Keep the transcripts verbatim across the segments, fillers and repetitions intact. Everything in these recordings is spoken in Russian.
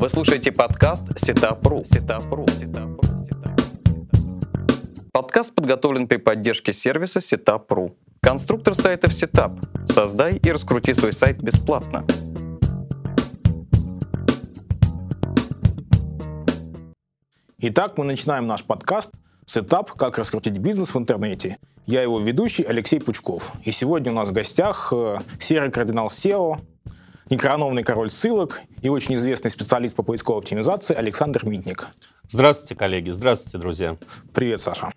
Вы слушаете подкаст Setup.ru. Setup.ru. Подкаст подготовлен при поддержке сервиса Setup.ru. Конструктор сайтов Setup. Создай и раскрути свой сайт бесплатно. Итак, мы начинаем наш подкаст «Сетап. Как раскрутить бизнес в интернете». Я его ведущий Алексей Пучков. И сегодня у нас в гостях серый кардинал сео, некороновный король ссылок и очень известный специалист по поисковой оптимизации Александр Митник. Здравствуйте, коллеги. Здравствуйте, друзья. Привет, Саша.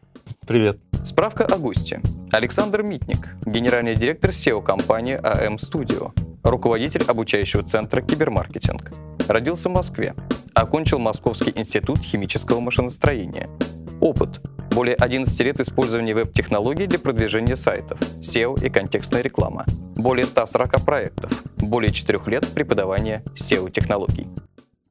Привет. Справка о госте. Александр Митник, генеральный директор сео-компании эй эм Studio, руководитель обучающего центра «Кибермаркетинг». Родился в Москве. Окончил Московский институт химического машиностроения. Опыт. Более одиннадцать лет использования веб-технологий для продвижения сайтов, сео и контекстная реклама. Более ста сорока проектов. Более четырёх лет преподавания сео-технологий.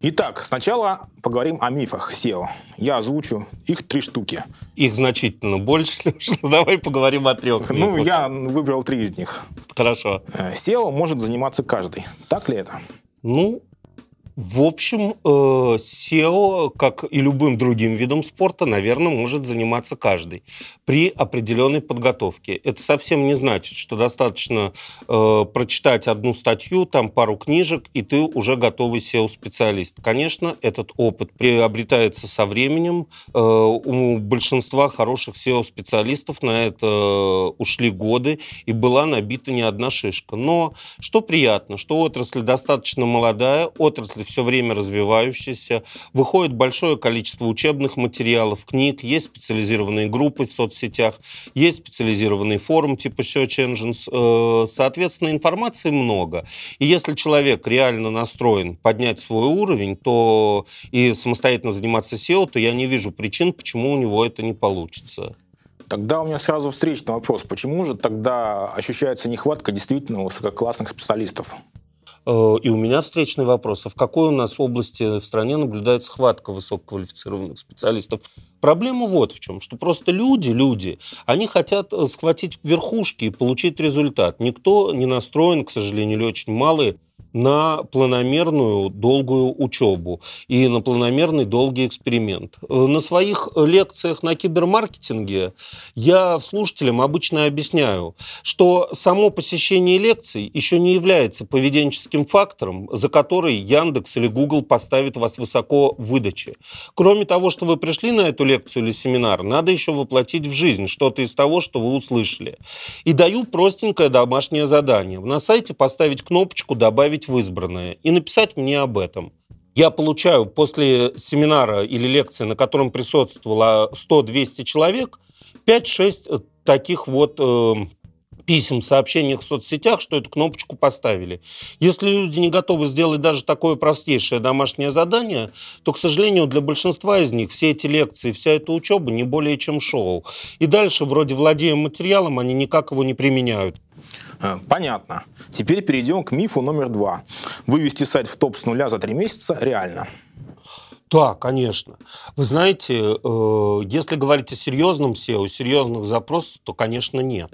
Итак, сначала поговорим о мифах сео. Я озвучу их три штуки. Их значительно больше. Давай поговорим о трех. Ну, я выбрал три из них. Хорошо. сео может заниматься каждый. Так ли это? Ну... В общем, сео, как и любым другим видом спорта, наверное, может заниматься каждый при определенной подготовке. Это совсем не значит, что достаточно э, прочитать одну статью, там пару книжек, и ты уже готовый сео-специалист. Конечно, этот опыт приобретается со временем. Э, у большинства хороших сео-специалистов на это ушли годы, и была набита не одна шишка. Но что приятно, что отрасль достаточно молодая, отрасль все время развивающийся. Выходит большое количество учебных материалов, книг, есть специализированные группы в соцсетях, есть специализированный форум типа Search Engine. Соответственно, информации много. И если человек реально настроен поднять свой уровень то и самостоятельно заниматься сео, то я не вижу причин, почему у него это не получится. Тогда у меня сразу встречный вопрос. Почему же тогда ощущается нехватка действительно высококлассных специалистов? И у меня встречный вопрос. А в какой у нас области в стране наблюдается хватка высококвалифицированных специалистов? Проблема вот в чем, что просто люди, люди, они хотят схватить верхушки и получить результат. Никто не настроен, к сожалению, или очень малые, на планомерную долгую учебу и на планомерный долгий эксперимент. На своих лекциях на кибермаркетинге я слушателям обычно объясняю, что само посещение лекций еще не является поведенческим фактором, за который Яндекс или Google поставит вас высоко в выдаче. Кроме того, что вы пришли на эту лекцию или семинар, надо еще воплотить в жизнь что-то из того, что вы услышали. И даю простенькое домашнее задание. На сайте поставить кнопочку «Добавить в избранное» и написать мне об этом. Я получаю после семинара или лекции, на котором присутствовало сто-двести человек, пять-шесть таких вот э, писем, сообщений в соцсетях, что эту кнопочку поставили. Если люди не готовы сделать даже такое простейшее домашнее задание, то, к сожалению, для большинства из них все эти лекции, вся эта учеба не более чем шоу. И дальше, вроде владея материалом, они никак его не применяют. Понятно. Теперь перейдем к мифу номер два. Вывести сайт в топ с нуля за три месяца реально. Да, конечно. Вы знаете, э, если говорить о серьезном сео, серьезных запросах, то, конечно, нет.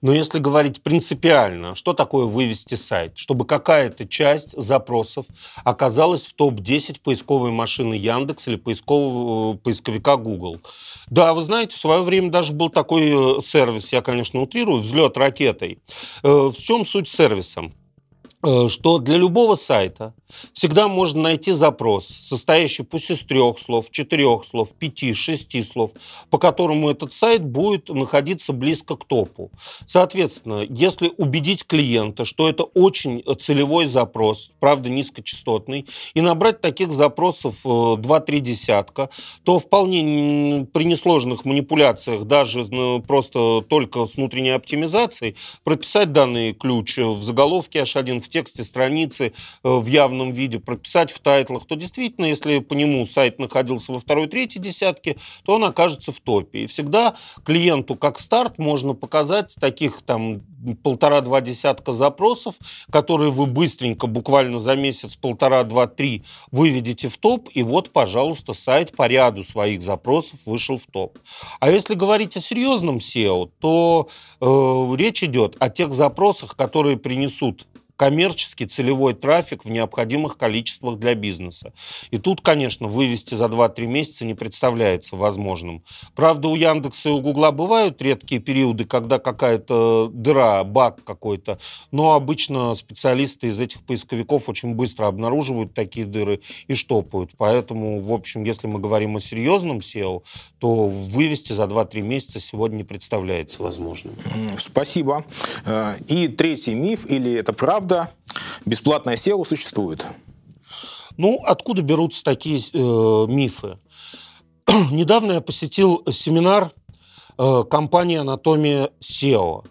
Но если говорить принципиально, что такое вывести сайт? Чтобы какая-то часть запросов оказалась в топ десять поисковой машины Яндекс или поискового, поисковика Google. Да, вы знаете, в свое время даже был такой сервис, я, конечно, утрирую, «Взлет ракетой». Э, в чем суть сервиса? Что для любого сайта всегда можно найти запрос, состоящий пусть из трех слов, четырех слов, пяти, шести слов, по которому этот сайт будет находиться близко к топу. Соответственно, если убедить клиента, что это очень целевой запрос, правда низкочастотный, и набрать таких запросов два-три десятка, то вполне при несложных манипуляциях, даже просто только с внутренней оптимизацией, прописать данный ключ в заголовке эйч один, в в тексте страницы в явном виде, прописать в тайтлах, то действительно, если по нему сайт находился во второй-третьей десятке, то он окажется в топе. И всегда клиенту как старт можно показать таких там полтора-два десятка запросов, которые вы быстренько, буквально за месяц, полтора-два-три выведете в топ, и вот, пожалуйста, сайт по ряду своих запросов вышел в топ. А если говорить о серьезном сео, то э, речь идет о тех запросах, которые принесут коммерческий целевой трафик в необходимых количествах для бизнеса. И тут, конечно, вывести за два-три месяца не представляется возможным. Правда, у Яндекса и у Гугла бывают редкие периоды, когда какая-то дыра, баг какой-то, но обычно специалисты из этих поисковиков очень быстро обнаруживают такие дыры и штопают. Поэтому, в общем, если мы говорим о серьезном сео, то вывести за два-три месяца сегодня не представляется возможным. Спасибо. И третий миф, или это правда, бесплатное сео существует? Ну, откуда берутся такие э, мифы? Недавно я посетил семинар э, компании «Анатомия сео».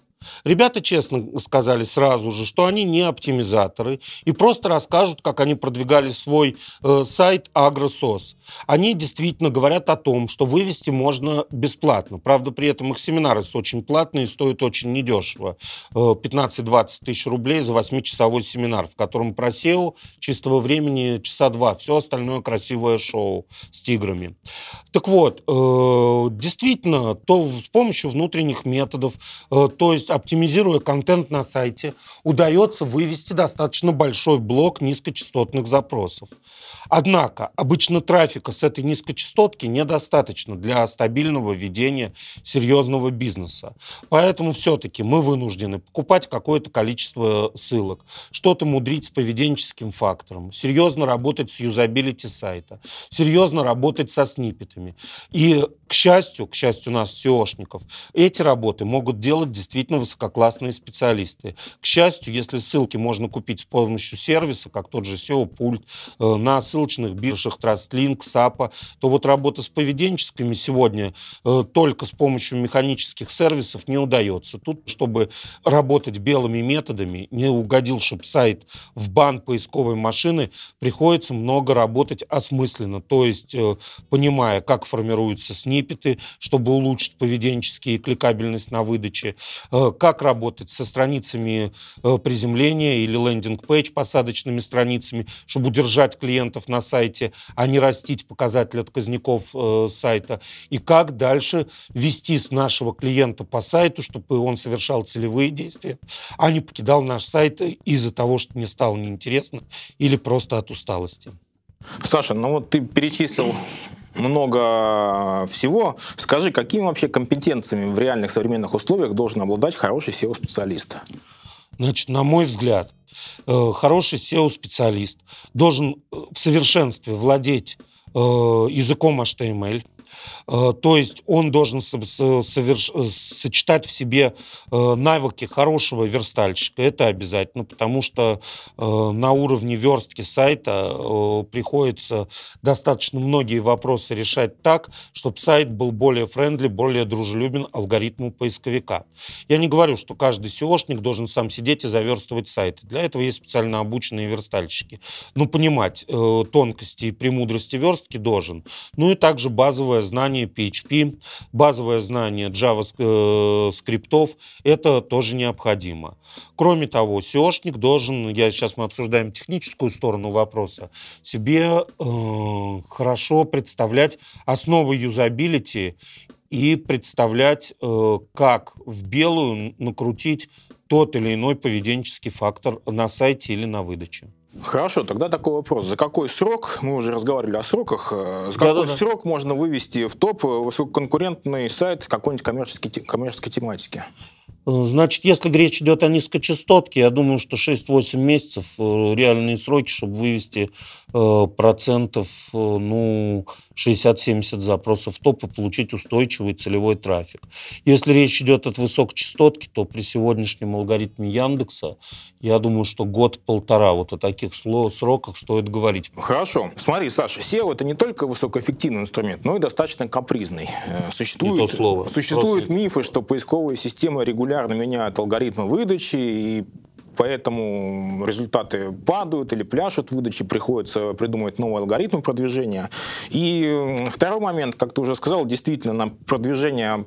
Ребята честно сказали сразу же, что они не оптимизаторы и просто расскажут, как они продвигали свой э, сайт AgroSos. Они действительно говорят о том, что вывести можно бесплатно. Правда, при этом их семинары очень платные и стоят очень недешево. пятнадцать-двадцать тысяч рублей за восьмичасовой семинар, в котором про сео чистого времени часа два. Все остальное красивое шоу с тиграми. Так вот, действительно, то с помощью внутренних методов, то есть оптимизируя контент на сайте, удается вывести достаточно большой блок низкочастотных запросов. Однако, обычно трафик с этой низкочастотки недостаточно для стабильного ведения серьезного бизнеса. Поэтому все-таки мы вынуждены покупать какое-то количество ссылок, что-то мудрить с поведенческим фактором, серьезно работать с юзабилити сайта, серьезно работать со сниппетами. И, к счастью, к счастью нас, сеошников, эти работы могут делать действительно высококлассные специалисты. К счастью, если ссылки можно купить с помощью сервиса, как тот же сео-пульт, на ссылочных биржах TrustLink, сапа, то вот работа с поведенческими сегодня э, только с помощью механических сервисов не удается. Тут, чтобы работать белыми методами, не угодил, чтобы сайт в бан поисковой машины, приходится много работать осмысленно, то есть э, понимая, как формируются сниппеты, чтобы улучшить поведенческие и кликабельность на выдаче, э, как работать со страницами э, приземления или лендинг-пейдж, посадочными страницами, чтобы удержать клиентов на сайте, а не растить показатели отказников э, сайта, и как дальше вести с нашего клиента по сайту, чтобы он совершал целевые действия, а не покидал наш сайт из-за того, что не стало неинтересно или просто от усталости. Саша, ну вот ты перечислил много всего. Скажи, какими вообще компетенциями в реальных современных условиях должен обладать хороший сео-специалист? Значит, на мой взгляд, хороший сео-специалист должен в совершенстве владеть языком эйч ти эм эль, то есть он должен соверш... сочетать в себе навыки хорошего верстальщика. Это обязательно, потому что на уровне верстки сайта приходится достаточно многие вопросы решать так, чтобы сайт был более френдли, более дружелюбен алгоритму поисковика. Я не говорю, что каждый сеошник должен сам сидеть и заверстывать сайты. Для этого есть специально обученные верстальщики. Но понимать тонкости и премудрости верстки должен. Ну и также базовое знание пи эйч пи, базовое знание JavaScript, это тоже необходимо. Кроме того, сеошник должен, я сейчас мы обсуждаем техническую сторону вопроса, себе э, хорошо представлять основы юзабилити и представлять, э, как в белую накрутить тот или иной поведенческий фактор на сайте или на выдаче. Хорошо, тогда такой вопрос. За какой срок, мы уже разговаривали о сроках, за какой Да-да-да. срок можно вывести в топ высококонкурентный сайт какой-нибудь коммерческой, коммерческой тематики? Значит, если речь идет о низкочастотке, я думаю, что шесть-восемь месяцев реальные сроки, чтобы вывести процентов ну, шестьдесят-семьдесят запросов в топ и получить устойчивый целевой трафик. Если речь идет о высокочастотке, то при сегодняшнем алгоритме Яндекса, я думаю, что год-полтора вот о таких сроках стоит говорить. Хорошо. Смотри, Саша, сео — это не только высокоэффективный инструмент, но и достаточно капризный. Существуют, существуют Просто... мифы, что поисковые системы регулярно меняют алгоритмы выдачи и поэтому результаты падают или пляшут в выдаче, приходится придумывать новые алгоритмы продвижения. И второй момент, как ты уже сказал, действительно, на продвижение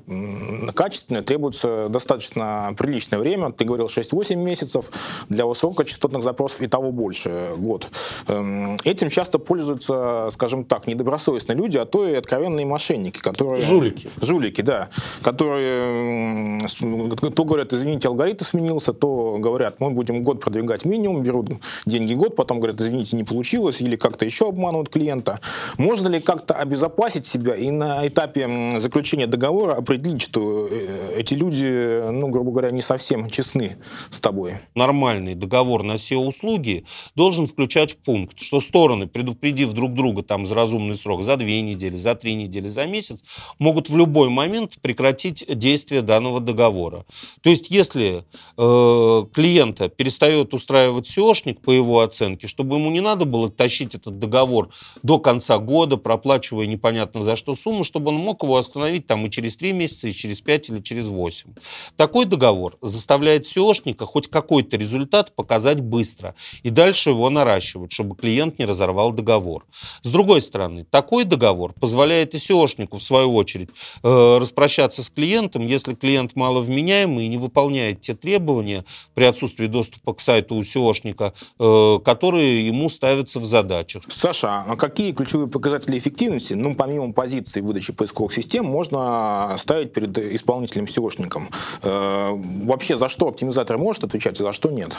качественное требуется достаточно приличное время. Ты говорил шесть-восемь месяцев, для высокочастотных запросов и того больше, год. Этим часто пользуются, скажем так, недобросовестные люди, а то и откровенные мошенники, которые... Жулики. Жулики, да. Которые то говорят, извините, алгоритм сменился, то говорят, мы будем год продвигать минимум, берут деньги год, потом говорят, извините, не получилось, или как-то еще обманывают клиента. Можно ли как-то обезопасить себя и на этапе заключения договора определить, что эти люди, ну, грубо говоря, не совсем честны с тобой? Нормальный договор на сео-услуги должен включать пункт, что стороны, предупредив друг друга там за разумный срок, за две недели, за три недели, за месяц, могут в любой момент прекратить действие данного договора. То есть, если э, клиента перестает устраивать сеошник, по его оценке, чтобы ему не надо было тащить этот договор до конца года, проплачивая непонятно за что сумму, чтобы он мог его остановить там и через три месяца, и через пять, или через восемь. Такой договор заставляет сеошника хоть какой-то результат показать быстро и дальше его наращивать, чтобы клиент не разорвал договор. С другой стороны, такой договор позволяет и сеошнику, в свою очередь, э, распрощаться с клиентом, если клиент маловменяемый и не выполняет те требования при отсутствии доступа к сайту у сеошника, э, которые ему ставятся в задачах. Саша, а какие ключевые показатели эффективности, ну, помимо позиции выдачи поисковых систем, можно ставить перед исполнителем сеошником? Э, вообще, за что оптимизатор может отвечать, а за что нет?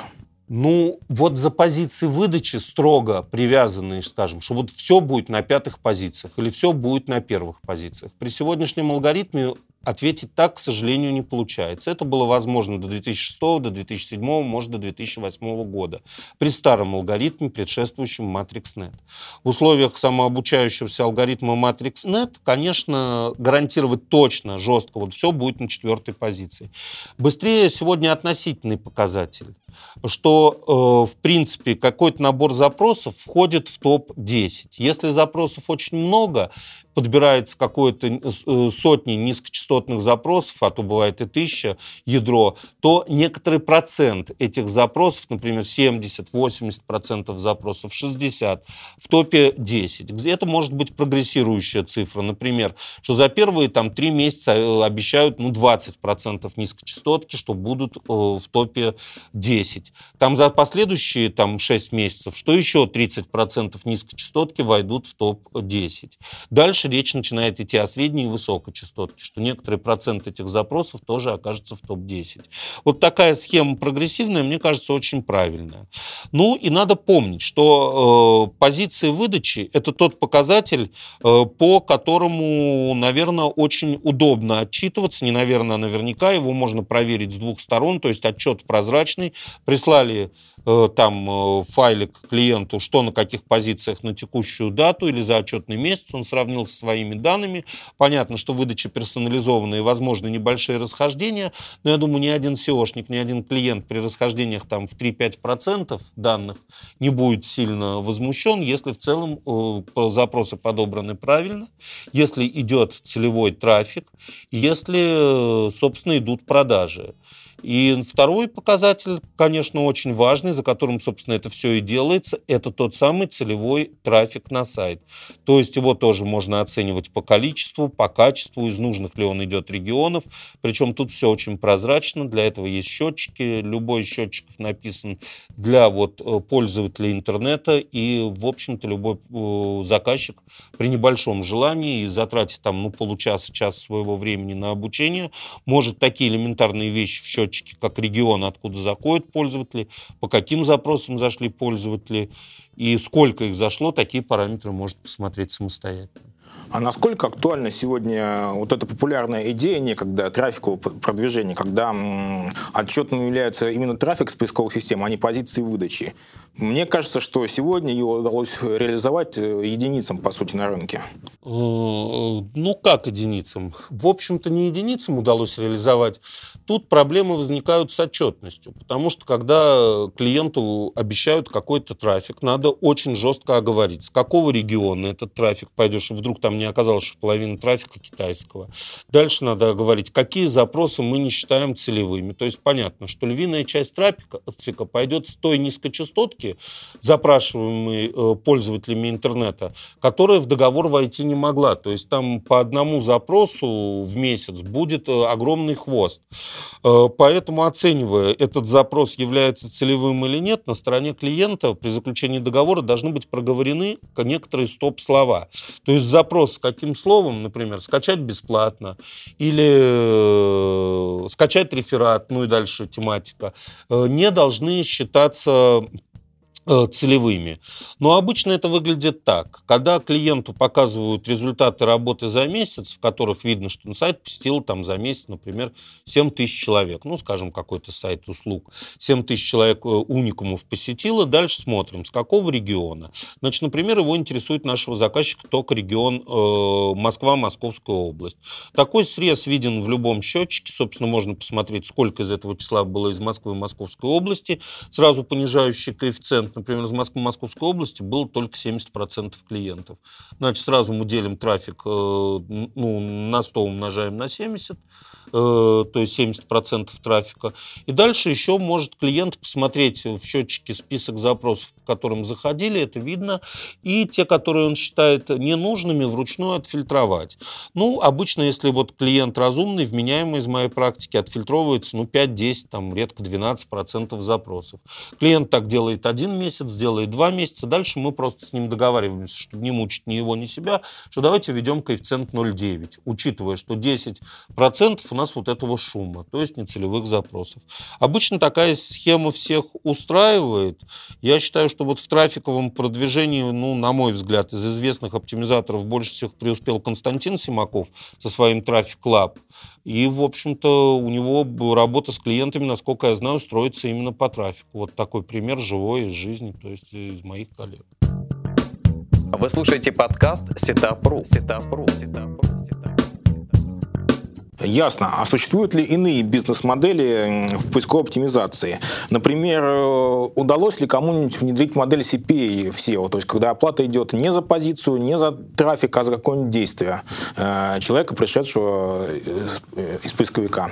Ну, вот за позиции выдачи строго привязанные, скажем, что вот все будет на пятых позициях или все будет на первых позициях. При сегодняшнем алгоритме ответить так, к сожалению, не получается. Это было возможно до две тысячи шестого, до две тысячи седьмого, может, до две тысячи восьмого года при старом алгоритме, предшествующем MatrixNet. В условиях самообучающегося алгоритма MatrixNet, конечно, гарантировать точно, жестко, вот все будет на четвертой позиции. Быстрее сегодня относительный показатель, что, э, в принципе, какой-то набор запросов входит в топ десять. Если запросов очень много, подбирается какое-то сотни низкочастотных запросов, а то бывает и тысяча ядро, то некоторый процент этих запросов, например, семьдесят-восемьдесят процентов запросов, шестьдесят процентов, в топе десять. Это может быть прогрессирующая цифра. Например, что за первые там, три месяца обещают ну, двадцать процентов низкочастотки, что будут э, в топе десять. Там за последующие там, шесть месяцев, что еще тридцать процентов низкочастотки войдут в топ десять. Дальше речь начинает идти о средней и высокой частотке, что некоторый процент этих запросов тоже окажется в топ десять. Вот такая схема прогрессивная, мне кажется, очень правильная. Ну и надо помнить, что э, позиции выдачи – это тот показатель, э, по которому, наверное, очень удобно отчитываться, не наверное, а наверняка, его можно проверить с двух сторон, то есть отчет прозрачный, прислали э, там э, файлик клиенту, что на каких позициях на текущую дату или за отчетный месяц, он сравнивает со своими данными. Понятно, что выдачи персонализованные, возможно, небольшие расхождения, но я думаю, ни один сеошник, ни один клиент при расхождениях там, в три-пять процентов данных не будет сильно возмущен, если в целом э, запросы подобраны правильно, если идет целевой трафик, если, э, собственно, идут продажи. И второй показатель, конечно, очень важный, за которым, собственно, это все и делается, это тот самый целевой трафик на сайт. То есть его тоже можно оценивать по количеству, по качеству, из нужных ли он идет регионов. Причем тут все очень прозрачно, для этого есть счетчики. Любой из счетчиков написан для вот, пользователей интернета. И, в общем-то, любой э, заказчик при небольшом желании и затрате там, ну, получаса-час своего времени на обучение может такие элементарные вещи в счетчике, как регион, откуда заходят пользователи, по каким запросам зашли пользователи и сколько их зашло, такие параметры можно посмотреть самостоятельно. А насколько актуальна сегодня вот эта популярная идея некогда трафикового продвижения, когда отчетным является именно трафик с поисковых систем, а не позиции выдачи? Мне кажется, что сегодня ее удалось реализовать единицам, по сути, на рынке. Ну, как единицам? В общем-то, не единицам удалось реализовать. Тут проблемы возникают с отчетностью, потому что, когда клиенту обещают какой-то трафик, надо очень жестко оговорить, с какого региона этот трафик пойдешь, и вдруг там не оказалось, что половина трафика китайского. Дальше надо оговорить, какие запросы мы не считаем целевыми. То есть понятно, что львиная часть трафика пойдет с той низкочастотки, заявки, запрашиваемые пользователями интернета, которая в договор войти не могла. То есть там по одному запросу в месяц будет огромный хвост. Поэтому, оценивая, этот запрос является целевым или нет, на стороне клиента при заключении договора должны быть проговорены некоторые стоп-слова. То есть запрос с каким словом, например, скачать бесплатно или скачать реферат, ну и дальше тематика, не должны считаться целевыми. Но обычно это выглядит так. Когда клиенту показывают результаты работы за месяц, в которых видно, что на сайт посетило там за месяц, например, семь тысяч человек, ну, скажем, какой-то сайт услуг, семь тысяч человек уникумов посетило, дальше смотрим, с какого региона. Значит, например, его интересует нашего заказчика только регион э, Москва, Московская область. Такой срез виден в любом счетчике. Собственно, можно посмотреть, сколько из этого числа было из Москвы и Московской области. Сразу понижающий коэффициент. Например, из Москвы и Московской области было только семьдесят процентов клиентов. Значит, сразу мы делим трафик, ну, на сто умножаем на семьдесят, то есть семьдесят процентов трафика. И дальше еще может клиент посмотреть в счетчике список запросов, по которым заходили, это видно, и те, которые он считает ненужными, вручную отфильтровать. Ну, обычно, если вот клиент разумный, вменяемый из моей практики, отфильтровывается, ну, пять-десять, там, редко двенадцать процентов запросов. Клиент так делает один месяц, делает два месяца, дальше мы просто с ним договариваемся, чтобы не мучить ни его, ни себя, что давайте введем коэффициент ноль целых девять десятых, учитывая, что десять процентов у нас вот этого шума, то есть нецелевых запросов. Обычно такая схема всех устраивает. Я считаю, что вот в трафиковом продвижении, ну, на мой взгляд, из известных оптимизаторов больше всех преуспел Константин Симаков со своим Traffic Lab. И, в общем-то, у него работа с клиентами, насколько я знаю, строится именно по трафику. Вот такой пример живой из жизни, то есть из моих коллег. Вы слушаете подкаст Setup.ru. Setup.ru. Setup.ru. Ясно. А существуют ли иные бизнес-модели в поисковой оптимизации? Например, удалось ли кому-нибудь внедрить модель си пи эй в сео? То есть, когда оплата идет не за позицию, не за трафик, а за какое-нибудь действие человека, пришедшего из поисковика?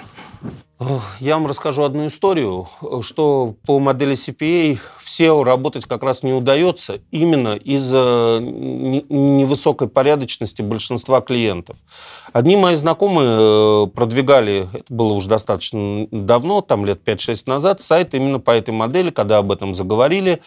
Я вам расскажу одну историю, что по модели си пи эй в сео работать как раз не удается именно из-за невысокой порядочности большинства клиентов. Одни мои знакомые продвигали, это было уже достаточно давно, там лет пять-шесть назад, сайт именно по этой модели, когда об этом заговорили.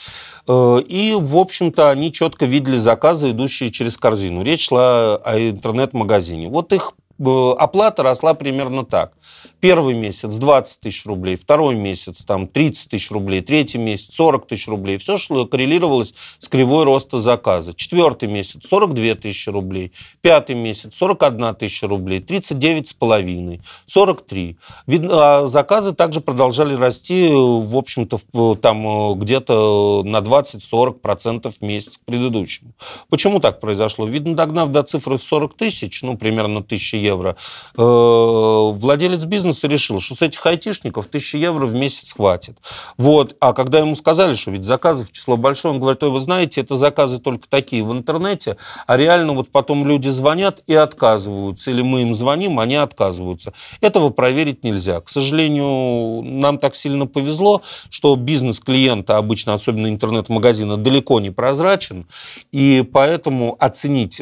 И, в общем-то, они четко видели заказы, идущие через корзину. Речь шла о интернет-магазине. Вот их оплата росла примерно так. Первый месяц двадцать тысяч рублей, второй месяц там, тридцать тысяч рублей, третий месяц сорок тысяч рублей. Все шло, коррелировалось с кривой роста заказа. Четвертый месяц сорок две тысячи рублей, пятый месяц сорок одна тысяча рублей, тридцать девять с половиной, сорок три. Видно, заказы также продолжали расти, в общем-то, там где-то на двадцать-сорок процентов в месяц к предыдущему. Почему так произошло? Видно, догнав до цифры в сорок тысяч, ну, примерно тысяча евро, владелец бизнеса решил, что с этих айтишников тысяча евро в месяц хватит. Вот. А когда ему сказали, что ведь заказов число большое, он говорит: ой, вы знаете, это заказы только такие в интернете, а реально вот потом люди звонят и отказываются, или мы им звоним, они отказываются. Этого проверить нельзя. К сожалению, нам так сильно повезло, что бизнес клиента, обычно, особенно интернет-магазина, далеко не прозрачен, и поэтому оценить,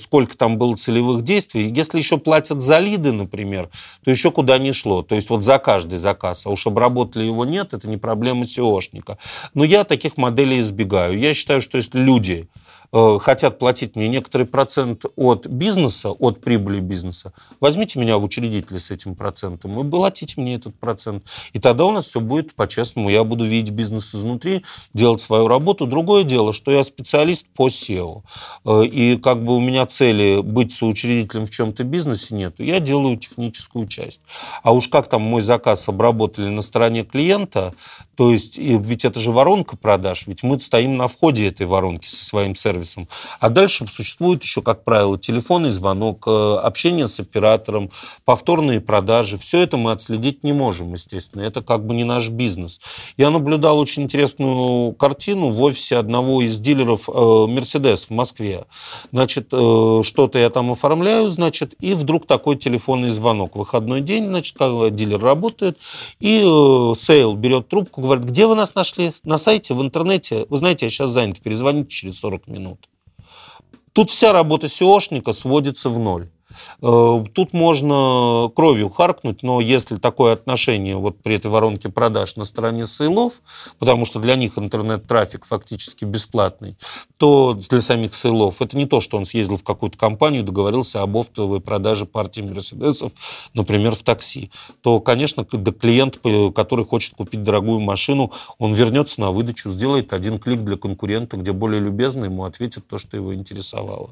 сколько там было целевых действий, если еще платят за лиды, например, то еще куда ни шло. То есть вот за каждый заказ, а уж обработали его нет, это не проблема сеошника. Но я таких моделей избегаю. Я считаю, что если люди э, хотят платить мне некоторый процент от бизнеса, от прибыли бизнеса, возьмите меня в учредители с этим процентом и платите мне этот процент. И тогда у нас все будет по-честному. Я буду видеть бизнес изнутри, делать свою работу. Другое дело, что я специалист по сео. Э, и как бы у меня цели быть соучредителем в чем-то бизнесе нет. Я делаю техническую часть. А уж как там мой заказ обработали на стороне клиента, то есть ведь это же воронка продаж, ведь мы стоим на входе этой воронки со своим сервисом. А дальше существует еще, как правило, телефонный звонок, общение с оператором, повторные продажи. Все это мы отследить не можем, естественно. Это как бы не наш бизнес. Я наблюдал очень интересную картину в офисе одного из дилеров Mercedes в Москве. Значит, что-то я там оформляю, значит, и в вдруг такой телефонный звонок. Выходной день, значит, дилер работает, и сейл берет трубку, говорит, где вы нас нашли? На сайте, в интернете? Вы знаете, я сейчас занят, перезвоните через сорок минут. Тут вся работа сеошника сводится в ноль. Тут можно кровью харкнуть, но если такое отношение вот при этой воронке продаж на стороне сейлов, потому что для них интернет-трафик фактически бесплатный, то для самих сейлов это не то, что он съездил в какую-то компанию, договорился об оптовой продаже партии мерседесов, например, в такси. То, конечно, клиент, который хочет купить дорогую машину, он вернется на выдачу, сделает один клик для конкурента, где более любезно ему ответит то, что его интересовало.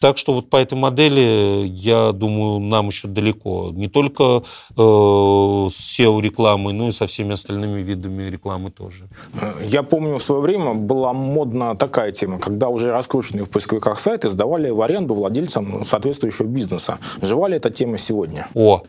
Так что вот по этой модели, я думаю, нам еще далеко. Не только э, с сео-рекламой, но и со всеми остальными видами рекламы тоже. Я помню, в свое время была модна такая тема, когда уже раскрученные в поисковиках сайты сдавали в аренду владельцам соответствующего бизнеса. Жива ли эта тема сегодня? О,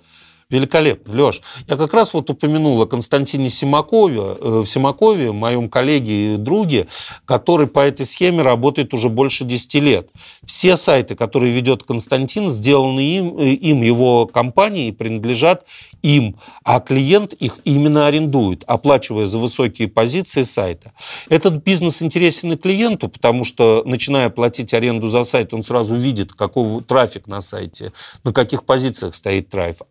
великолепно, Леш. Я как раз вот упомянул о Константине Симакове, Симакове, моем коллеге и друге, который по этой схеме работает уже больше десяти лет. Все сайты, которые ведет Константин, сделаны им, им его компанией, принадлежат им, а клиент их именно арендует, оплачивая за высокие позиции сайта. Этот бизнес интересен и клиенту, потому что, начиная платить аренду за сайт, он сразу видит, какой трафик на сайте, на каких позициях стоит трафик,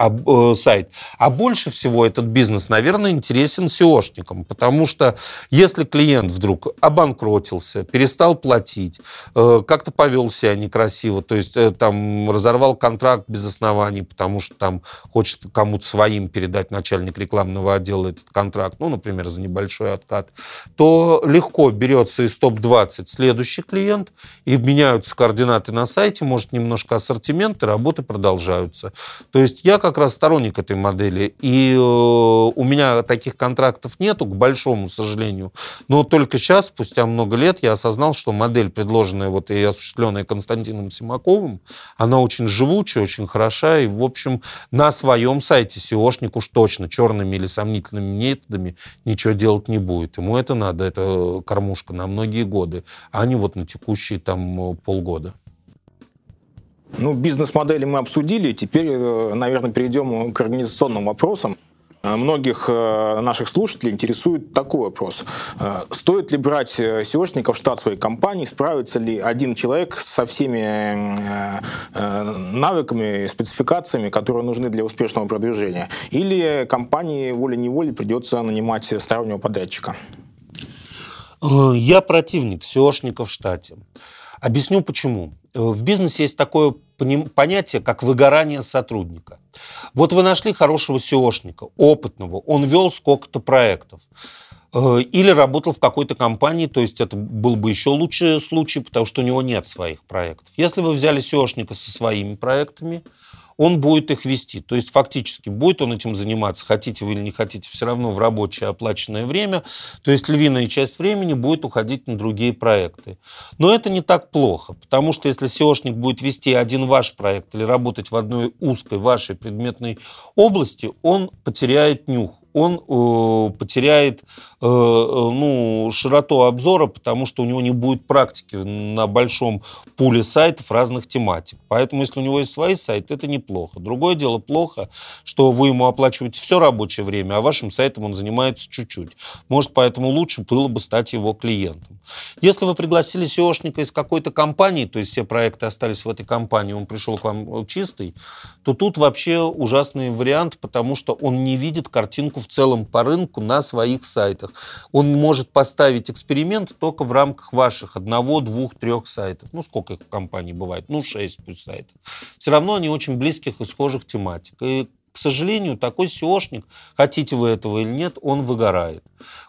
сайт. А больше всего этот бизнес, наверное, интересен сеошникам, потому что если клиент вдруг обанкротился, перестал платить, как-то повел себя некрасиво, то есть там разорвал контракт без оснований, потому что там хочет кому-то своим передать начальник рекламного отдела этот контракт, ну, например, за небольшой откат, то легко берется из топ двадцати следующий клиент, и меняются координаты на сайте, может, немножко ассортимент, и работы продолжаются. То есть я как раз сторонник этой модели, и э, у меня таких контрактов нету, к большому сожалению, но только сейчас, спустя много лет, я осознал, что модель, предложенная вот и осуществленная Константином Симаковым, она очень живучая, очень хороша, и, в общем, на своем сайте сеошник уж точно черными или сомнительными методами ничего делать не будет. Ему это надо, это кормушка на многие годы, а не вот на текущие там полгода. Ну, бизнес-модели мы обсудили, теперь, наверное, перейдем к организационным вопросам. Многих наших слушателей интересует такой вопрос. Стоит ли брать сеошников в штат своей компании? Справится ли один человек со всеми навыками, спецификациями, которые нужны для успешного продвижения? Или компании волей-неволей придется нанимать стороннего подрядчика? Я противник сеошников в штате. Объясню, почему. В бизнесе есть такое понятие, как выгорание сотрудника. Вот вы нашли хорошего сеошника, опытного, он вел сколько-то проектов. Или работал в какой-то компании, то есть это был бы еще лучший случай, потому что у него нет своих проектов. Если вы взяли сеошника со своими проектами, он будет их вести. То есть фактически будет он этим заниматься, хотите вы или не хотите, все равно в рабочее оплаченное время. То есть львиная часть времени будет уходить на другие проекты. Но это не так плохо, потому что если сеошник будет вести один ваш проект или работать в одной узкой вашей предметной области, он потеряет нюх. Он э, потеряет э, ну, широту обзора, потому что у него не будет практики на большом пуле сайтов разных тематик. Поэтому, если у него есть свои сайты, это неплохо. Другое дело плохо, что вы ему оплачиваете все рабочее время, а вашим сайтом он занимается чуть-чуть. Может, поэтому лучше было бы стать его клиентом. Если вы пригласили сеошника из какой-то компании, то есть все проекты остались в этой компании, он пришел к вам чистый, то тут вообще ужасный вариант, потому что он не видит картинку в целом по рынку на своих сайтах. Он может поставить эксперимент только в рамках ваших одного, двух, трех сайтов. Ну, сколько их в компании бывает? Ну, шесть пусть сайтов. Все равно они очень близких и схожих тематик. И, к сожалению, такой сеошник, хотите вы этого или нет, он выгорает.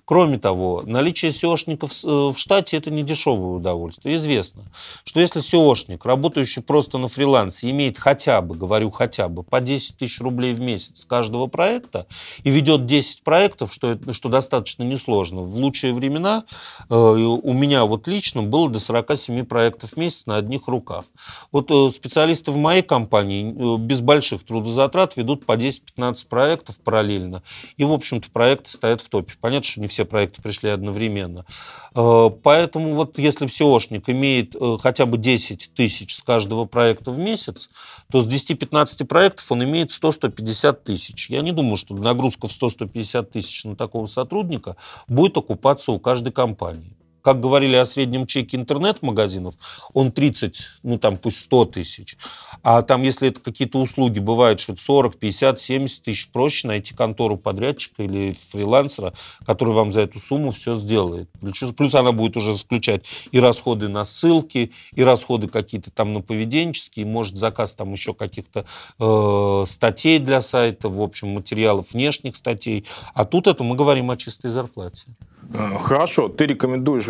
Кроме того, наличие сеошников в штате – это не дешевое удовольствие. Известно, что если сеошник, работающий просто на фрилансе, имеет хотя бы, говорю хотя бы, по десять тысяч рублей в месяц с каждого проекта и ведет десять проектов, что, что достаточно несложно, в лучшие времена э, у меня вот лично было до сорока семи проектов в месяц на одних руках. Вот э, специалисты в моей компании э, без больших трудозатрат ведут по десять-пятнадцать проектов параллельно, и, в общем-то, проекты стоят в топе. Понятно, что не все проекты пришли одновременно. Поэтому вот если эс и о-шник имеет хотя бы десять тысяч с каждого проекта в месяц, то с десяти-пятнадцати проектов он имеет сто-сто пятьдесят тысяч. Я не думаю, что нагрузка в сто-сто пятьдесят тысяч на такого сотрудника будет окупаться у каждой компании. Как говорили о среднем чеке интернет-магазинов, он тридцать, ну там пусть сто тысяч. А там, если это какие-то услуги, бывает, что сорок, пятьдесят, семьдесят тысяч, проще найти контору подрядчика или фрилансера, который вам за эту сумму все сделает. Плюс она будет уже включать и расходы на ссылки, и расходы какие-то там на поведенческие, может, заказ там еще каких-то э, статей для сайта, в общем, материалов, внешних статей. А тут это мы говорим о чистой зарплате. Хорошо, ты рекомендуешь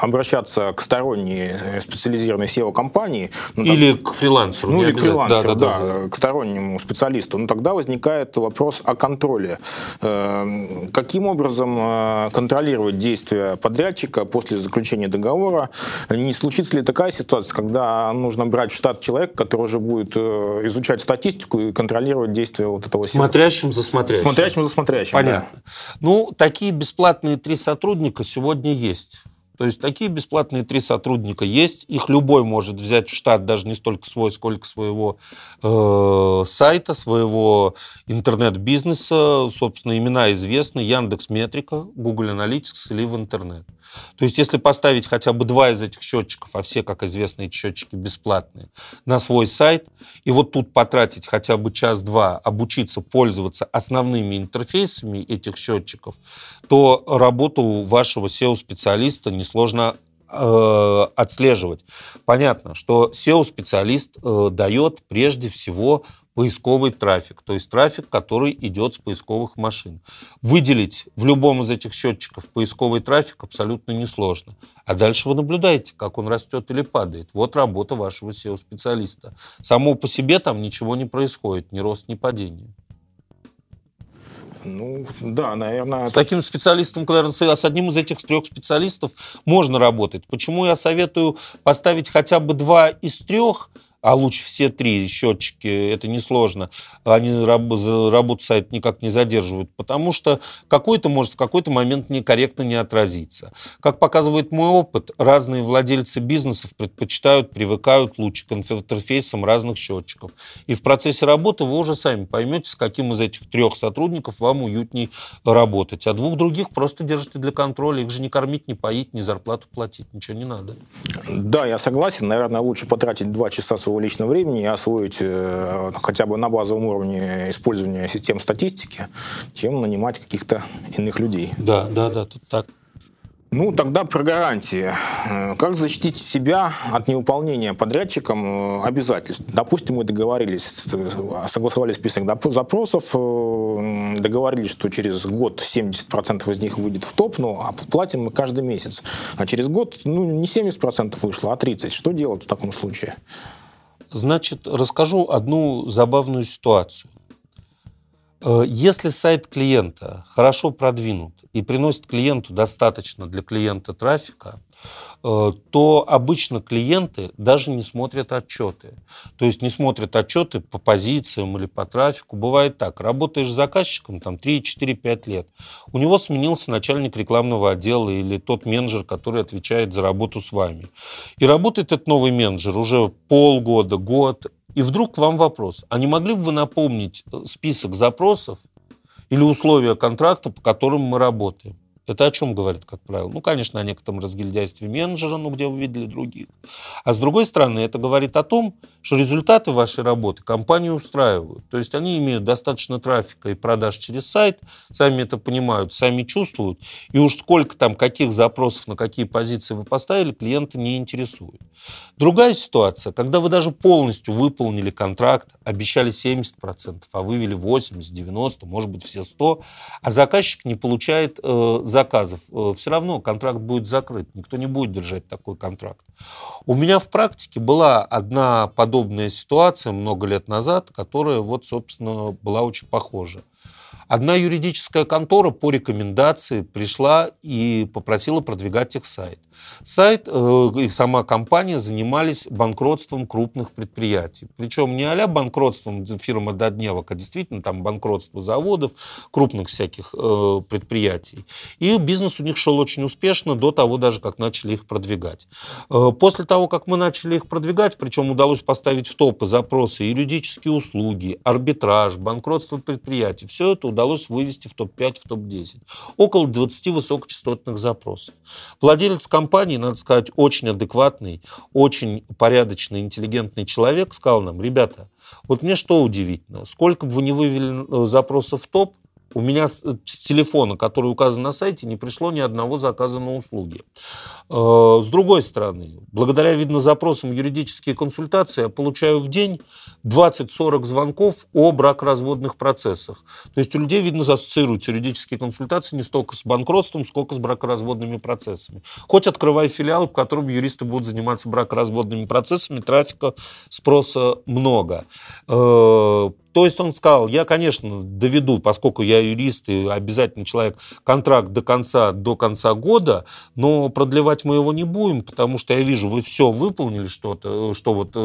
обращаться к сторонней специализированной сео-компании. Ну, или так, к фрилансеру. Ну, или к фрилансеру, да, да, да, да, к стороннему специалисту. Но тогда возникает вопрос о контроле. Каким образом контролировать действия подрядчика после заключения договора? Не случится ли такая ситуация, когда нужно брать в штат человека, который уже будет изучать статистику и контролировать действия вот этого сео? Смотрящим за смотрящим. Смотрящим за смотрящим, понятно. Да. Ну, такие бесплатные три сотрудника сегодня есть. То есть такие бесплатные три сотрудника есть. Их любой может взять в штат, даже не столько свой, сколько своего э, сайта, своего интернет-бизнеса. Собственно, имена известны. Яндекс.Метрика, Google Analytics или в интернет. То есть если поставить хотя бы два из этих счетчиков, а все, как известно, эти счетчики бесплатные, на свой сайт, и вот тут потратить хотя бы час-два, обучиться пользоваться основными интерфейсами этих счетчиков, то работу вашего сео-специалиста несложно э, отслеживать. Понятно, что сео-специалист э, дает прежде всего поисковый трафик, то есть трафик, который идет с поисковых машин. Выделить в любом из этих счетчиков поисковый трафик абсолютно несложно. А дальше вы наблюдаете, как он растет или падает. Вот работа вашего сео-специалиста. Само по себе там ничего не происходит, ни рост, ни падение. Ну, да, наверное... С это... таким специалистом, с одним из этих трех специалистов можно работать. Почему я советую поставить хотя бы два из трех, а лучше все три счетчики, это несложно, они работу сайта никак не задерживают, потому что какой-то может в какой-то момент некорректно не отразиться. Как показывает мой опыт, разные владельцы бизнесов предпочитают, привыкают лучше к интерфейсам разных счетчиков. И в процессе работы вы уже сами поймете, с каким из этих трех сотрудников вам уютней работать. А двух других просто держите для контроля, их же не кормить, не поить, не зарплату платить, ничего не надо. Да, я согласен, наверное, лучше потратить два часа своего личного времени и освоить э, хотя бы на базовом уровне использования систем статистики, чем нанимать каких-то иных людей. Да, да, да, тут так. Ну, тогда про гарантии. Как защитить себя от невыполнения подрядчиком обязательств? Допустим, мы договорились, согласовали список запросов, договорились, что через год семьдесят процентов из них выйдет в топ, но платим мы каждый месяц. А через год, ну, не семьдесят процентов вышло, а тридцать процентов. Что делать в таком случае? Значит, расскажу одну забавную ситуацию. Если сайт клиента хорошо продвинут и приносит клиенту достаточно для клиента трафика, то обычно клиенты даже не смотрят отчеты. То есть не смотрят отчеты по позициям или по трафику. Бывает так, работаешь с заказчиком там, три, четыре, пять лет, у него сменился начальник рекламного отдела или тот менеджер, который отвечает за работу с вами. И работает этот новый менеджер уже полгода, год, и вдруг к вам вопрос, а не могли бы вы напомнить список запросов или условия контракта, по которым мы работаем? Это о чем говорит, как правило? Ну, конечно, о некотором разгильдяйстве менеджера, ну, где вы видели других. А с другой стороны, это говорит о том, что результаты вашей работы компанию устраивают. То есть они имеют достаточно трафика и продаж через сайт, сами это понимают, сами чувствуют, и уж сколько там, каких запросов, на какие позиции вы поставили, клиента не интересует. Другая ситуация, когда вы даже полностью выполнили контракт, обещали семьдесят процентов, а вывели восемьдесят, девяносто, может быть, все сто, а заказчик не получает э, заказов, все равно контракт будет закрыт, никто не будет держать такой контракт. У меня в практике была одна подобная ситуация много лет назад, которая вот, собственно, была очень похожа. Одна юридическая контора по рекомендации пришла и попросила продвигать их сайт. Сайт э, и сама компания занимались банкротством крупных предприятий. Причем не а-ля банкротством фирмы Додневок, а действительно там банкротство заводов, крупных всяких э, предприятий. И бизнес у них шел очень успешно до того даже, как начали их продвигать. Э, после того, как мы начали их продвигать, причем удалось поставить в топы запросы юридические услуги, арбитраж, банкротство предприятий, все это удалось вывести в топ пять, в топ десять. Около двадцати высокочастотных запросов. Владелец компании, надо сказать, очень адекватный, очень порядочный, интеллигентный человек сказал нам: ребята, вот мне что удивительно, сколько бы вы ни вывели запросов в топ, у меня с телефона, который указан на сайте, не пришло ни одного заказа на услуги. С другой стороны, благодаря, видно, запросам юридические консультации, я получаю в день двадцать-сорок звонков о бракоразводных процессах. То есть у людей, видно, ассоциируются юридические консультации не столько с банкротством, сколько с бракоразводными процессами. Хоть открывай филиал, в котором юристы будут заниматься бракоразводными процессами, трафика, спроса много. То есть он сказал: я, конечно, доведу, поскольку я юрист и обязательный человек, контракт до конца, до конца года, но продлевать мы его не будем, потому что я вижу, вы все выполнили что-то, что вот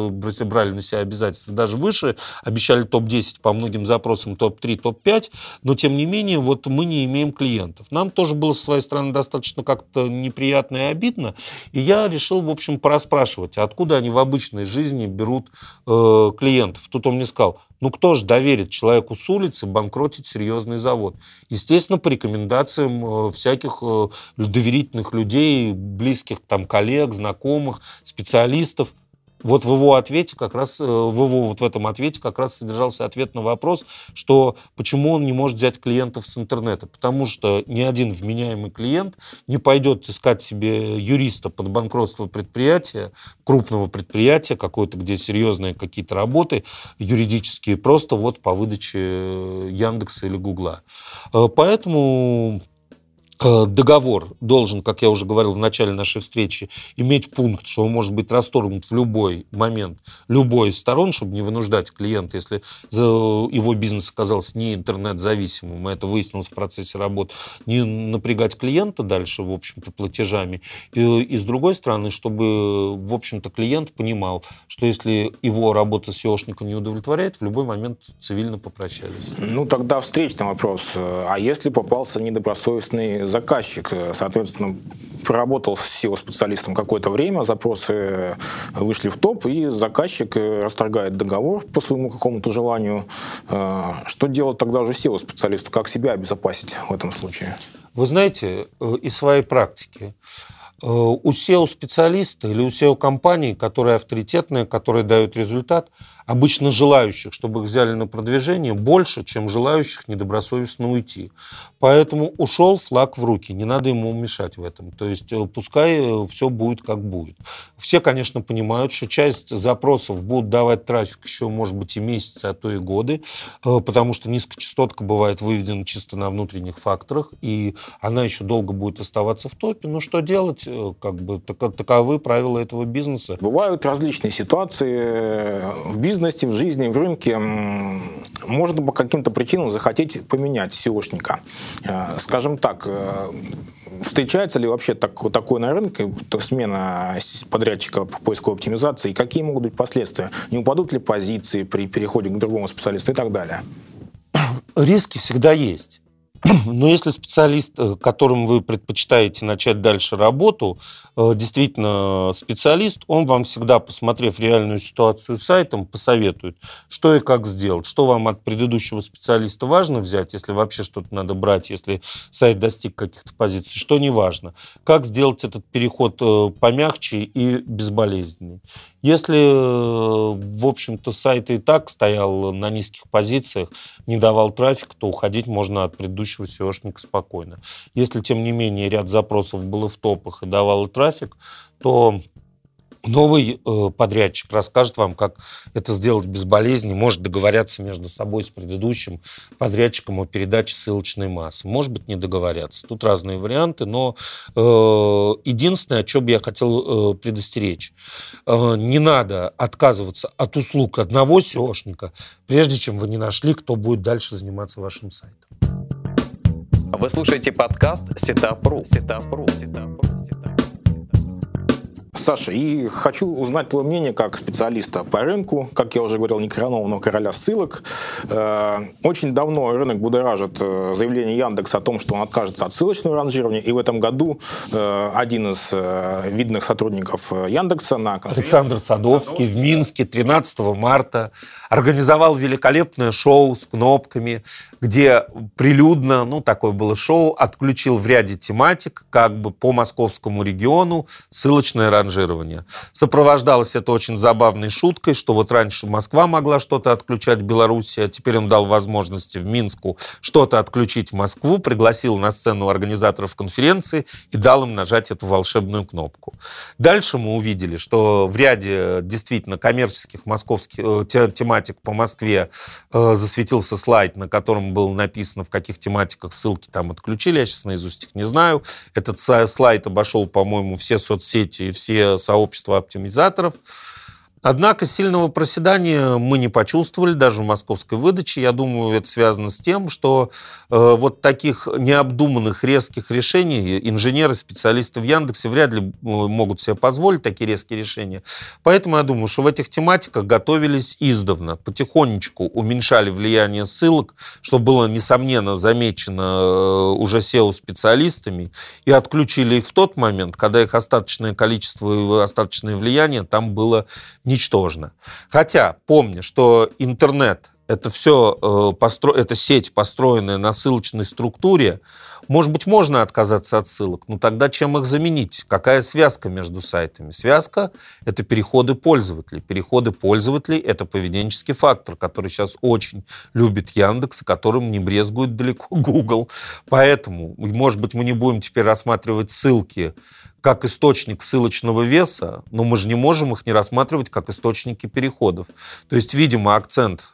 брали на себя обязательства, даже выше, обещали топ десять по многим запросам, топ три, топ пять, но тем не менее вот мы не имеем клиентов. Нам тоже было со своей стороны достаточно как-то неприятно и обидно, и я решил, в общем, пораспрашивать, откуда они в обычной жизни берут э, клиентов. Тут он мне сказал: ну, кто же доверит человеку с улицы банкротить серьезный завод? Естественно, по рекомендациям всяких доверительных людей, близких там коллег, знакомых, специалистов. Вот в его ответе как раз, в его вот в этом ответе как раз содержался ответ на вопрос, что почему он не может взять клиентов с интернета, потому что ни один вменяемый клиент не пойдет искать себе юриста под банкротство предприятия, крупного предприятия какое-то, где серьезные какие-то работы юридические, просто вот по выдаче Яндекса или Гугла. Поэтому договор должен, как я уже говорил в начале нашей встречи, иметь пункт, что он может быть расторгнут в любой момент, любой из сторон, чтобы не вынуждать клиента, если его бизнес оказался не интернет-зависимым, это выяснилось в процессе работы, не напрягать клиента дальше, в общем-то, платежами. И, и с другой стороны, чтобы, в общем-то, клиент понимал, что если его работа сеошника не удовлетворяет, в любой момент цивильно попрощались. Ну, тогда встречный вопрос. А если попался недобросовестный заказчик, соответственно, проработал с сео-специалистом какое-то время, запросы вышли в топ, и заказчик расторгает договор по своему какому-то желанию. Что делать тогда уже сео-специалисту? Как себя обезопасить в этом случае? Вы знаете, из своей практики, у сео-специалиста или у сео-компании, которая авторитетная, которая дает результат, обычно желающих, чтобы их взяли на продвижение, больше, чем желающих недобросовестно уйти. Поэтому ушел — флаг в руки, не надо ему мешать в этом. То есть пускай все будет как будет. Все, конечно, понимают, что часть запросов будут давать трафик еще, может быть, и месяцы, а то и годы, потому что низкочастотка бывает выведена чисто на внутренних факторах, и она еще долго будет оставаться в топе. Но что делать? Как бы таковы правила этого бизнеса. Бывают различные ситуации в бизнесе, в жизни, в рынке. Можно по каким-то причинам захотеть поменять сеошника. Скажем так, встречается ли вообще так, такое на рынке, смена подрядчика по поисковой оптимизации, и какие могут быть последствия? Не упадут ли позиции при переходе к другому специалисту и так далее? Риски всегда есть. Но если специалист, которым вы предпочитаете начать дальше работу, действительно специалист, он вам всегда, посмотрев реальную ситуацию с сайтом, посоветует, что и как сделать, что вам от предыдущего специалиста важно взять, если вообще что-то надо брать, если сайт достиг каких-то позиций, что не важно, как сделать этот переход помягче и безболезненнее. Если, в общем-то, сайт и так стоял на низких позициях, не давал трафик, то уходить можно от предыдущего сеошника спокойно. Если, тем не менее, ряд запросов было в топах и давало трафик, то новый э, подрядчик расскажет вам, как это сделать без болезни, может договоряться между собой с предыдущим подрядчиком о передаче ссылочной массы. Может быть, не договорятся. Тут разные варианты, но э, единственное, о чем бы я хотел э, предостеречь, э, не надо отказываться от услуг одного сеошника, прежде чем вы не нашли, кто будет дальше заниматься вашим сайтом. Вы слушаете подкаст Setup.ru. Setup.ru. Саша, и хочу узнать твое мнение как специалиста по рынку. Как я уже говорил, не коронованного, но короля ссылок. Очень давно рынок будоражит заявление Яндекса о том, что он откажется от ссылочного ранжирования. И в этом году один из видных сотрудников Яндекса на конференции... Александр Садовский, Садовский в Минске тринадцатого марта организовал великолепное шоу с кнопками, где прилюдно, ну, такое было шоу, отключил в ряде тематик, как бы по московскому региону, ссылочное ранжирование. Сопровождалось это очень забавной шуткой, что вот раньше Москва могла что-то отключать, Белоруссия, теперь он дал возможности в Минску что-то отключить в Москву, пригласил на сцену организаторов конференции и дал им нажать эту волшебную кнопку. Дальше мы увидели, что в ряде действительно коммерческих московских тематик по Москве засветился слайд, на котором было написано, в каких тематиках ссылки там отключили, я сейчас наизусть их не знаю. Этот слайд обошел, по-моему, все соцсети и все сообщества оптимизаторов. Однако сильного проседания мы не почувствовали, даже в московской выдаче. Я думаю, это связано с тем, что э, вот таких необдуманных резких решений инженеры, специалисты в Яндексе вряд ли могут себе позволить такие резкие решения. Поэтому я думаю, что в этих тематиках готовились издавна, потихонечку уменьшали влияние ссылок, что было, несомненно, замечено уже сео-специалистами, и отключили их в тот момент, когда их остаточное количество и остаточное влияние там было ничтожно. Хотя помни, что интернет – это все, это сеть, построенная на ссылочной структуре. Может быть, можно отказаться от ссылок, но тогда чем их заменить? Какая связка между сайтами? Связка – это переходы пользователей. Переходы пользователей – это поведенческий фактор, который сейчас очень любит Яндекс, которым не брезгует далеко Google. Поэтому, может быть, мы не будем теперь рассматривать ссылки как источник ссылочного веса, но мы же не можем их не рассматривать как источники переходов. То есть, видимо, акцент,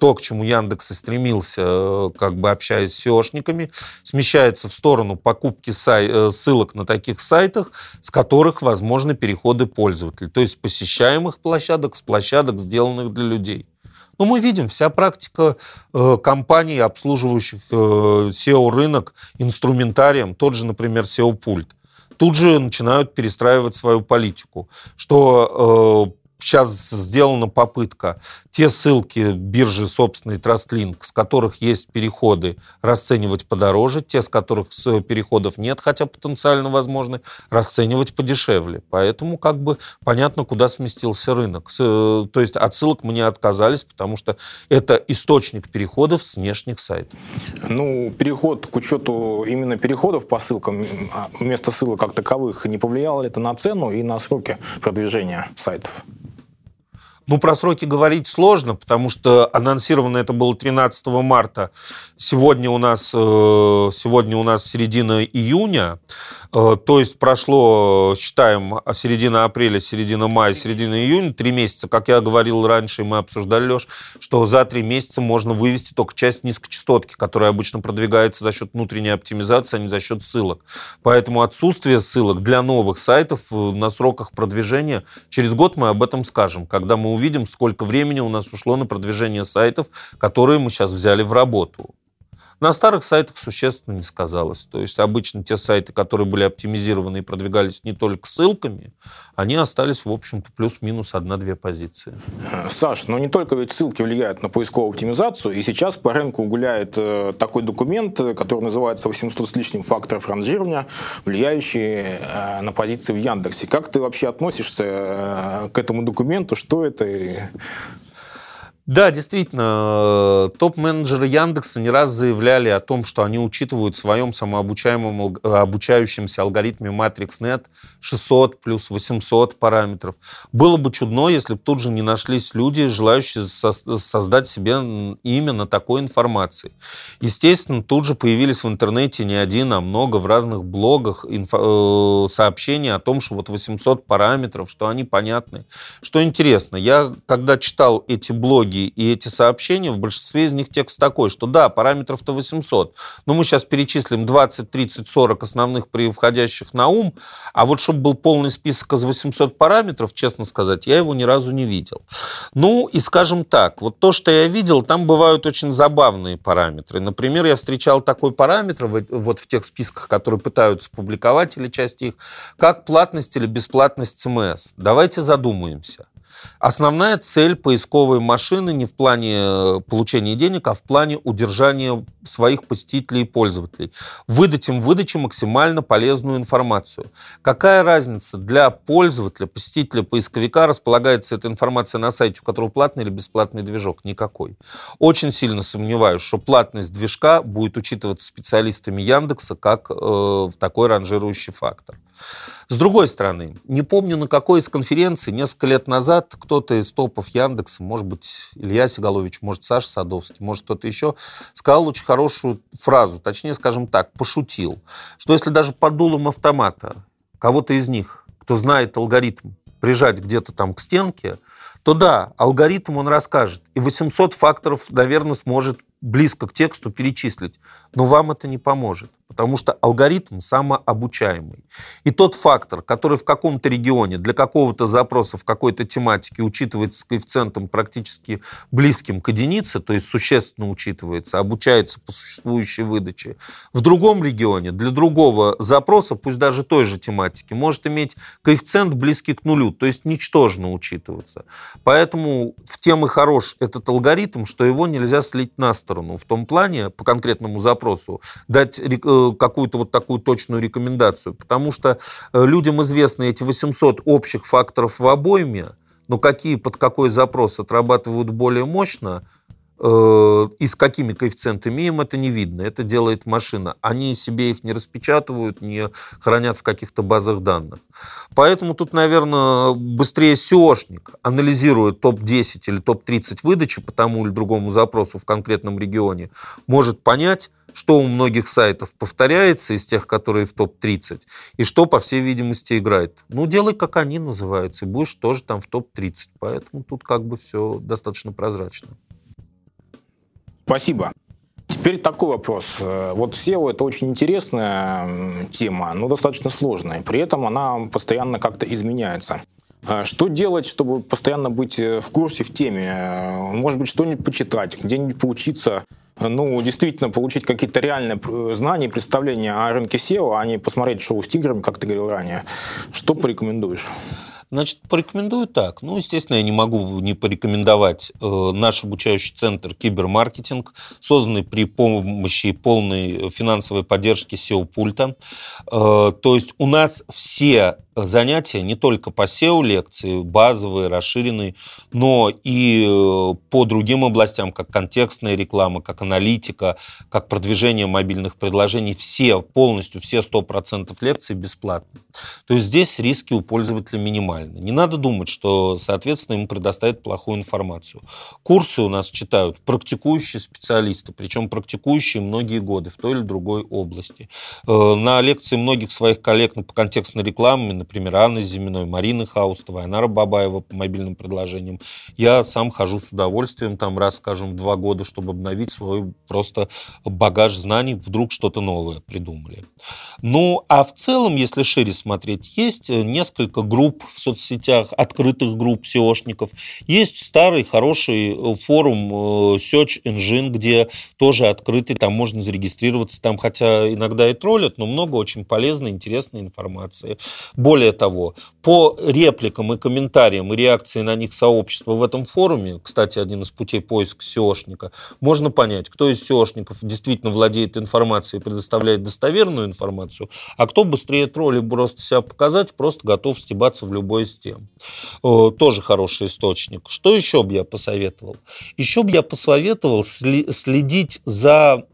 то, к чему Яндекс и стремился, как бы общаясь с сеошниками, смещается в сторону покупки сай- ссылок на таких сайтах, с которых возможны переходы пользователей, то есть посещаемых площадок с площадок, сделанных для людей. Но мы видим, вся практика э, компаний, обслуживающих э, сео-рынок инструментарием, тот же, например, сео-пульт, тут же начинают перестраивать свою политику, что... Э, Сейчас сделана попытка те ссылки биржи собственной TrustLink, с которых есть переходы, расценивать подороже, те, с которых переходов нет, хотя потенциально возможны, расценивать подешевле. Поэтому как бы понятно, куда сместился рынок. То есть от ссылок мы не отказались, потому что это источник переходов с внешних сайтов. Ну, переход к учету именно переходов по ссылкам, вместо ссылок как таковых, не повлияло ли это на цену и на сроки продвижения сайтов? Ну, про сроки говорить сложно, потому что анонсировано это было тринадцатого марта. Сегодня у нас, сегодня у нас середина июня, то есть прошло, считаем, середина апреля, середина мая, середина июня, три месяца. Как я говорил раньше, мы обсуждали, Леш, что за три месяца можно вывести только часть низкочастотки, которая обычно продвигается за счет внутренней оптимизации, а не за счет ссылок. Поэтому отсутствие ссылок для новых сайтов на сроках продвижения, через год мы об этом скажем, когда мы увидим, сколько времени у нас ушло на продвижение сайтов, которые мы сейчас взяли в работу. На старых сайтах существенно не сказалось. То есть обычно те сайты, которые были оптимизированы и продвигались не только ссылками, они остались, в общем-то, плюс-минус одна-две позиции. Саш, но не только ведь ссылки влияют на поисковую оптимизацию, и сейчас по рынку гуляет такой документ, который называется восемьсот с лишним факторов ранжирования, влияющие на позиции в Яндексе. Как ты вообще относишься к этому документу? Что это? Да, действительно, топ-менеджеры Яндекса не раз заявляли о том, что они учитывают в своем самообучаемом обучающемся алгоритме MatrixNet шестьсот плюс восемьсот параметров. Было бы чудно, если бы тут же не нашлись люди, желающие создать себе именно такой информации. Естественно, тут же появились в интернете не один, а много в разных блогах инфо- сообщения о том, что вот восемьсот параметров, что они понятны. Что интересно, я когда читал эти блоги, многие, и эти сообщения, в большинстве из них текст такой, что да, параметров-то восемьсот, но мы сейчас перечислим двадцать, тридцать, сорок основных приходящих на ум, а вот чтобы был полный список из восьмисот параметров, честно сказать, я его ни разу не видел. Ну и скажем так, вот то, что я видел, там бывают очень забавные параметры. Например, я встречал такой параметр вот в тех списках, которые пытаются публиковать или части их, как платность или бесплатность эс эм эс. Давайте задумаемся. Основная цель поисковой машины не в плане получения денег, а в плане удержания своих посетителей и пользователей. Выдать им выдачу максимально полезную информацию. Какая разница для пользователя, посетителя, поисковика, располагается эта информация на сайте, у которого платный или бесплатный движок? Никакой. Очень сильно сомневаюсь, что платность движка будет учитываться специалистами Яндекса как э, такой ранжирующий фактор. С другой стороны, не помню, на какой из конференций несколько лет назад кто-то из топов Яндекса, может быть, Илья Сегалович, может, Саша Садовский, может, кто-то еще, сказал очень хорошую фразу, точнее, скажем так, пошутил, что если даже под дулом автомата кого-то из них, кто знает алгоритм, прижать где-то там к стенке, то да, алгоритм он расскажет, и восемьсот факторов, наверное, сможет близко к тексту перечислить. Но вам это не поможет, потому что алгоритм самообучаемый. И тот фактор, который в каком-то регионе для какого-то запроса в какой-то тематике учитывается с коэффициентом практически близким к единице, то есть существенно учитывается, обучается по существующей выдаче, в другом регионе для другого запроса, пусть даже той же тематики, может иметь коэффициент близкий к нулю, то есть ничтожно учитываться. Поэтому в тем и хорош этот алгоритм, что его нельзя слить на сторону. В том плане, по конкретному запросу, дать какую-то вот такую точную рекомендацию. Потому что людям известны эти восемьсот общих факторов в обойме, но какие под какой запрос отрабатывают более мощно и с какими коэффициентами им, это не видно. Это делает машина. Они себе их не распечатывают, не хранят в каких-то базах данных. Поэтому тут, наверное, быстрее эс и о-шник анализирует топ десять или топ тридцать выдачи по тому или другому запросу в конкретном регионе, может понять, что у многих сайтов повторяется из тех, которые в топ тридцать, и что, по всей видимости, играет. Ну, делай, как они называются, и будешь тоже там в топ тридцать. Поэтому тут как бы все достаточно прозрачно. Спасибо. Теперь такой вопрос. Вот эс и о — это очень интересная тема, но достаточно сложная. При этом она постоянно как-то изменяется. Что делать, чтобы постоянно быть в курсе, в теме? Может быть, что-нибудь почитать, где-нибудь поучиться, ну, действительно получить какие-то реальные знания, представления о рынке эс и о, а не посмотреть шоу с тиграми, как ты говорил ранее. Что порекомендуешь? Значит, порекомендую так. Ну, естественно, я не могу не порекомендовать э, наш обучающий центр «CyberMarketing», созданный при помощи полной финансовой поддержки эс и о-пульта. Э, то есть у нас все занятия, не только по эс и о-лекции, базовые, расширенные, но и по другим областям, как контекстная реклама, как аналитика, как продвижение мобильных предложений, все полностью, все сто процентов лекций бесплатно. То есть здесь риски у пользователя минимальны. Не надо думать, что, соответственно, ему предоставят плохую информацию. Курсы у нас читают практикующие специалисты, причем практикующие многие годы в той или другой области. На лекции многих своих коллег по контекстной рекламе, например, Анны Зиминой, Марины Хаустовой, Анара Бабаева по мобильным предложениям. Я сам хожу с удовольствием, там раз, скажем, два года, чтобы обновить свой просто багаж знаний, вдруг что-то новое придумали. Ну, а в целом, если шире смотреть, есть несколько групп в соцсетях, открытых групп эс и о-шников. Есть старый, хороший форум Search Engine, где тоже открытый, там можно зарегистрироваться, там хотя иногда и троллят, но много очень полезной, интересной информации. Более того, по репликам и комментариям и реакции на них сообщества в этом форуме, кстати, один из путей поиска эс и о-шника, можно понять, кто из эс и о-шников действительно владеет информацией и предоставляет достоверную информацию, а кто быстрее тролли просто себя показать, просто готов стебаться в любой из тем. Тоже хороший источник. Что еще бы я посоветовал? Еще бы я посоветовал следить за...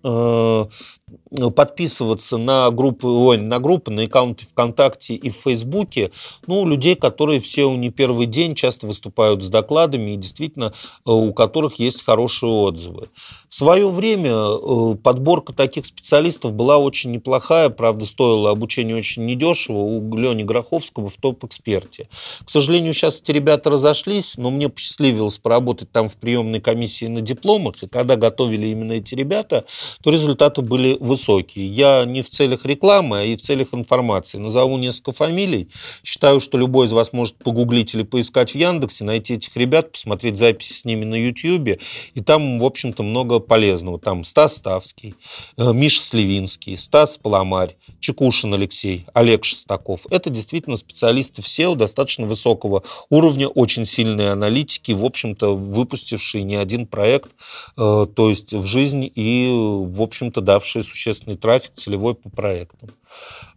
подписываться на группы, ой, на группы, на аккаунты ВКонтакте и в Фейсбуке, ну, людей, которые в сео не первый день, часто выступают с докладами и действительно у которых есть хорошие отзывы. В свое время подборка таких специалистов была очень неплохая, правда, стоило обучение очень недешево у Лени Граховского в топ-эксперте. К сожалению, сейчас эти ребята разошлись, но мне посчастливилось поработать там в приемной комиссии на дипломах, и когда готовили именно эти ребята, то результаты были высокие. Я не в целях рекламы, а и в целях информации. Назову несколько фамилий. Считаю, что любой из вас может погуглить или поискать в Яндексе, найти этих ребят, посмотреть записи с ними на Ютьюбе, и там, в общем-то, много полезного. Там Стас Ставский, Миша Сливинский, Стас Паломарь, Чекушин Алексей, Олег Шестаков. Это действительно специалисты в сео достаточно высокого уровня, очень сильные аналитики, в общем-то, выпустившие не один проект, то есть в жизнь и, в общем-то, давшие существенный трафик целевой по проектам.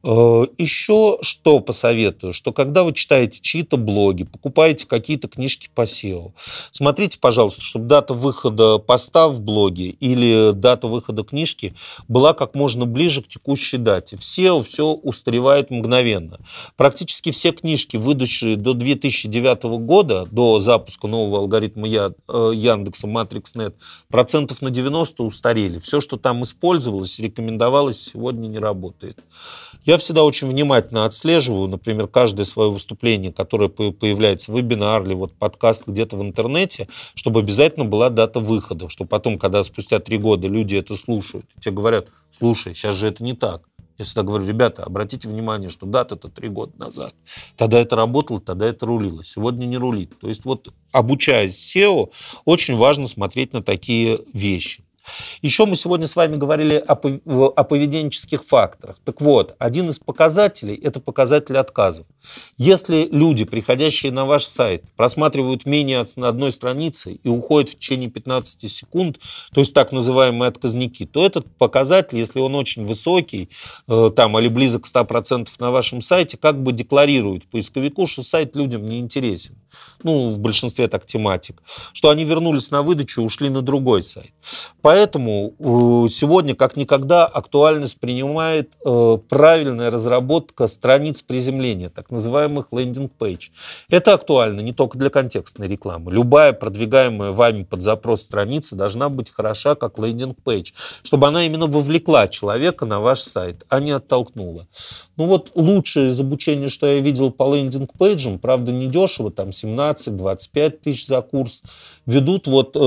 Еще что посоветую, что когда вы читаете чьи-то блоги, покупаете какие-то книжки по сео, смотрите, пожалуйста, чтобы дата выхода поста в блоге или дата выхода книжки была как можно ближе к текущей дате. В сео все устаревает мгновенно. Практически все книжки, выдавшие до две тысячи девятого года, до запуска нового алгоритма Яндекса, MatrixNet, процентов на девяносто устарели. Все, что там использовалось, рекомендовалось, сегодня не работает. Я всегда очень внимательно отслеживаю, например, каждое свое выступление, которое появляется, вебинар или вот подкаст где-то в интернете, чтобы обязательно была дата выхода, чтобы потом, когда спустя три года люди это слушают, тебе говорят, слушай, сейчас же это не так. Я всегда говорю, ребята, обратите внимание, что дата-то три года назад. Тогда это работало, тогда это рулило. Сегодня не рулит. То есть вот обучаясь сео, очень важно смотреть на такие вещи. Еще мы сегодня с вами говорили о поведенческих факторах. Так вот, один из показателей – это показатель отказов. Если люди, приходящие на ваш сайт, просматривают менее одной страницы и уходят в течение пятнадцати секунд, то есть так называемые отказники, то этот показатель, если он очень высокий, там, или близок к ста процентам на вашем сайте, как бы декларирует поисковику, что сайт людям не интересен. Ну, в большинстве так тематик. Что они вернулись на выдачу и ушли на другой сайт. Поэтому сегодня, как никогда, актуальность принимает правильная разработка страниц приземления, так называемых лендинг-пейдж. Это актуально не только для контекстной рекламы. Любая продвигаемая вами под запрос страница должна быть хороша, как лендинг-пейдж, чтобы она именно вовлекла человека на ваш сайт, а не оттолкнула. Ну вот лучшее из обучения, что я видел по лендинг-пейджам, правда, недешево, там семнадцать-двадцать пять тысяч за курс, ведут вот э,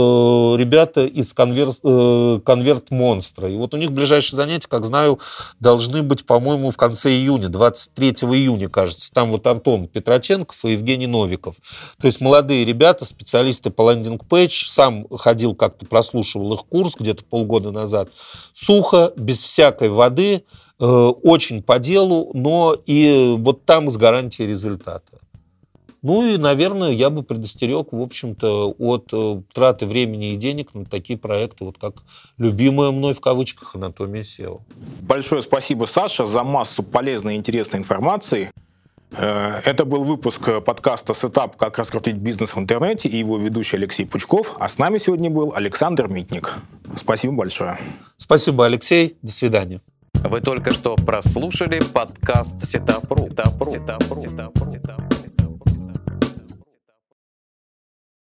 ребята из конверт, э, конверт монстра. И вот у них ближайшие занятия, как знаю, должны быть, по-моему, в конце июня, двадцать третьего июня, кажется. Там вот Антон Петраченков и Евгений Новиков. То есть молодые ребята, специалисты по лендинг-пейдж, сам ходил как-то, прослушивал их курс где-то полгода назад. Сухо, без всякой воды, э, очень по делу, но и вот там с гарантией результата. Ну и, наверное, я бы предостерег, в общем-то, от э, траты времени и денег на такие проекты, вот как любимая мной в кавычках «Анатомия сео». Большое спасибо, Саша, за массу полезной и интересной информации. Э, это был выпуск подкаста «Сетап. Как раскрутить бизнес в интернете» и его ведущий Алексей Пучков. А с нами сегодня был Александр Митник. Спасибо большое. Спасибо, Алексей. До свидания. Вы только что прослушали подкаст «Setup.ru».